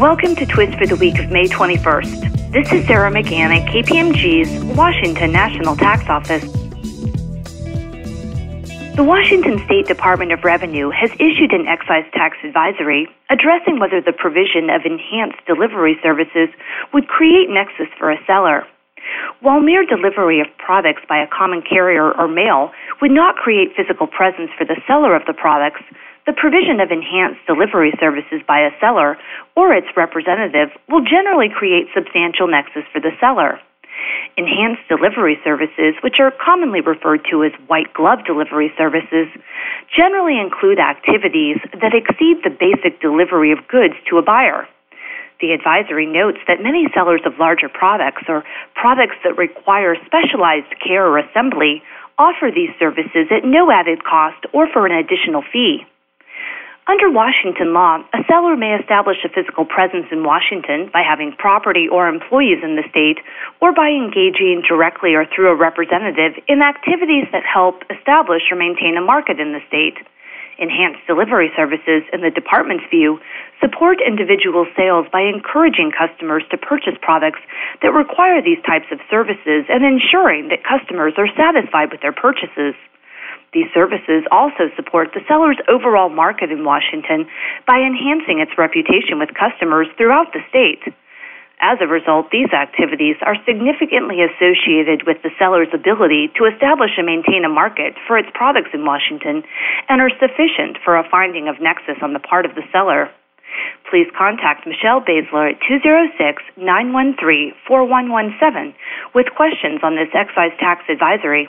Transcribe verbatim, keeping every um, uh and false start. Welcome to T W I S for the week of May twenty-first. This is Sarah McGann at K P M G's Washington National Tax Office. The Washington State Department of Revenue has issued an excise tax advisory addressing whether the provision of enhanced delivery services would create nexus for a seller. While mere delivery of products by a common carrier or mail would not create physical presence for the seller of the products, the provision of enhanced delivery services by a seller or its representative will generally create substantial nexus for the seller. Enhanced delivery services, which are commonly referred to as white glove delivery services, generally include activities that exceed the basic delivery of goods to a buyer. The advisory notes that many sellers of larger products or products that require specialized care or assembly offer these services at no added cost or for an additional fee. Under Washington law, a seller may establish a physical presence in Washington by having property or employees in the state or by engaging directly or through a representative in activities that help establish or maintain a market in the state. Enhanced delivery services, in the department's view, support individual sales by encouraging customers to purchase products that require these types of services and ensuring that customers are satisfied with their purchases. These services also support the seller's overall market in Washington by enhancing its reputation with customers throughout the state. As a result, these activities are significantly associated with the seller's ability to establish and maintain a market for its products in Washington and are sufficient for a finding of nexus on the part of the seller. Please contact Michelle Basler at two zero six, nine one three, four one one seven with questions on this excise tax advisory.